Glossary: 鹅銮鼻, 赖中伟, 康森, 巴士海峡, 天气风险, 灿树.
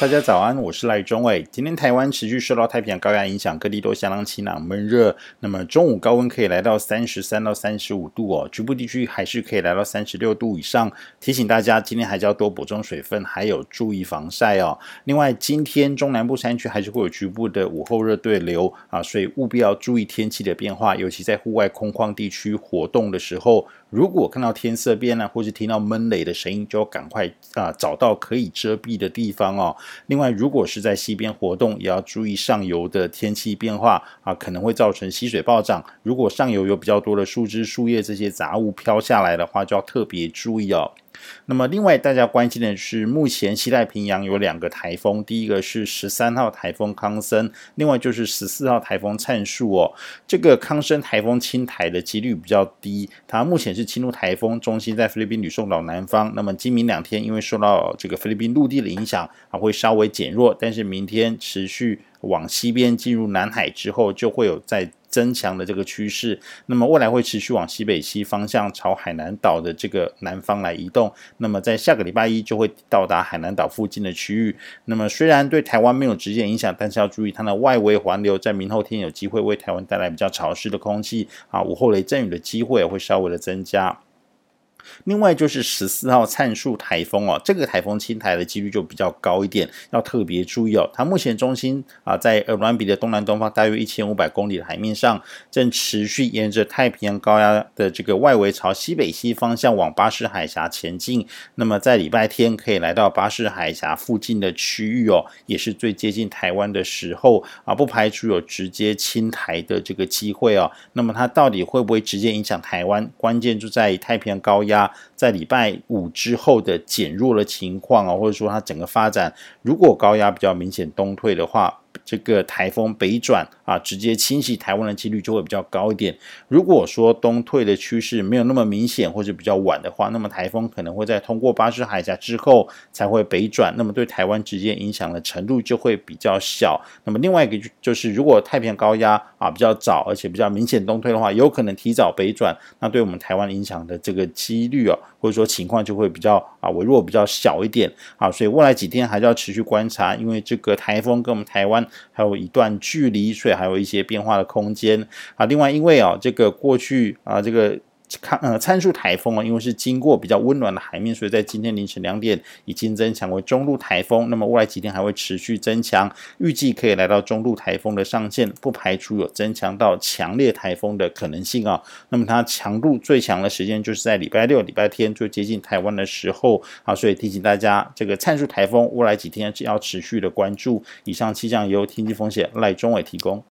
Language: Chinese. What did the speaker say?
大家早安，我是赖中伟。今天台湾持续受到太平洋高压影响，各地都相当晴朗闷热。那么中午高温可以来到33到35度哦，局部地区还是可以来到36度以上。提醒大家，今天还是要多补充水分，还有注意防晒哦。另外，今天中南部山区还是会有局部的午后热对流啊，所以务必要注意天气的变化，尤其在户外空旷地区活动的时候，如果看到天色变暗，或是听到闷雷的声音，就要赶快找到可以遮蔽的地方哦。另外，如果是在溪边活动，也要注意上游的天气变化啊，可能会造成溪水暴涨。如果上游有比较多的树枝、树叶这些杂物飘下来的话，就要特别注意哦。那么另外大家关心的是，目前西太平洋有两个台风，第一个是13号台风康森，另外就是14号台风灿树哦。这个康森台风侵台的几率比较低，它目前是轻度台风，中心在菲律宾吕宋岛南方。那么今明两天因为受到这个菲律宾陆地的影响啊，会稍微减弱，但是明天持续往西边进入南海之后，就会有在增强的这个趋势。那么未来会持续往西北西方向朝海南岛的这个南方来移动，那么在下个礼拜一就会到达海南岛附近的区域。那么虽然对台湾没有直接影响，但是要注意它的外围环流在明后天有机会为台湾带来比较潮湿的空气啊，午后雷阵雨的机会会稍微的增加。另外就是14号灿树台风哦，这个台风侵台的几率就比较高一点，要特别注意哦。它目前中心啊，在鹅銮鼻的东南东方大约1500公里的海面上，正持续沿着太平洋高压的这个外围朝西北西方向往巴士海峡前进。那么在礼拜天可以来到巴士海峡附近的区域哦，也是最接近台湾的时候啊，不排除有直接侵台的这个机会哦。那么它到底会不会直接影响台湾？关键就在于太平洋高压在礼拜五之后的减弱的情况啊，或者说它整个发展，如果高压比较明显东退的话，这个台风北转啊，直接侵袭台湾的几率就会比较高一点。如果说东退的趋势没有那么明显，或者比较晚的话，那么台风可能会在通过巴士海峡之后才会北转，那么对台湾直接影响的程度就会比较小。那么另外一个就是，如果太平洋高压啊比较早，而且比较明显东退的话，有可能提早北转，那对我们台湾影响的这个几率哦，或者说情况就会比较微弱，比较小一点啊。所以未来几天还是要持续观察，因为这个台风跟我们台湾还有一段距离，所以还有一些变化的空间啊。另外，因为这个过去这个参数台风因为是经过比较温暖的海面，所以在今天凌晨2点已经增强为中度台风。那么未来几天还会持续增强，预计可以来到中度台风的上限，不排除有增强到强烈台风的可能性啊。那么它强度最强的时间就是在礼拜六、礼拜天最接近台湾的时候啊，所以提醒大家，这个参数台风未来几天要持续的关注。以上气象由天气风险赖中伟提供。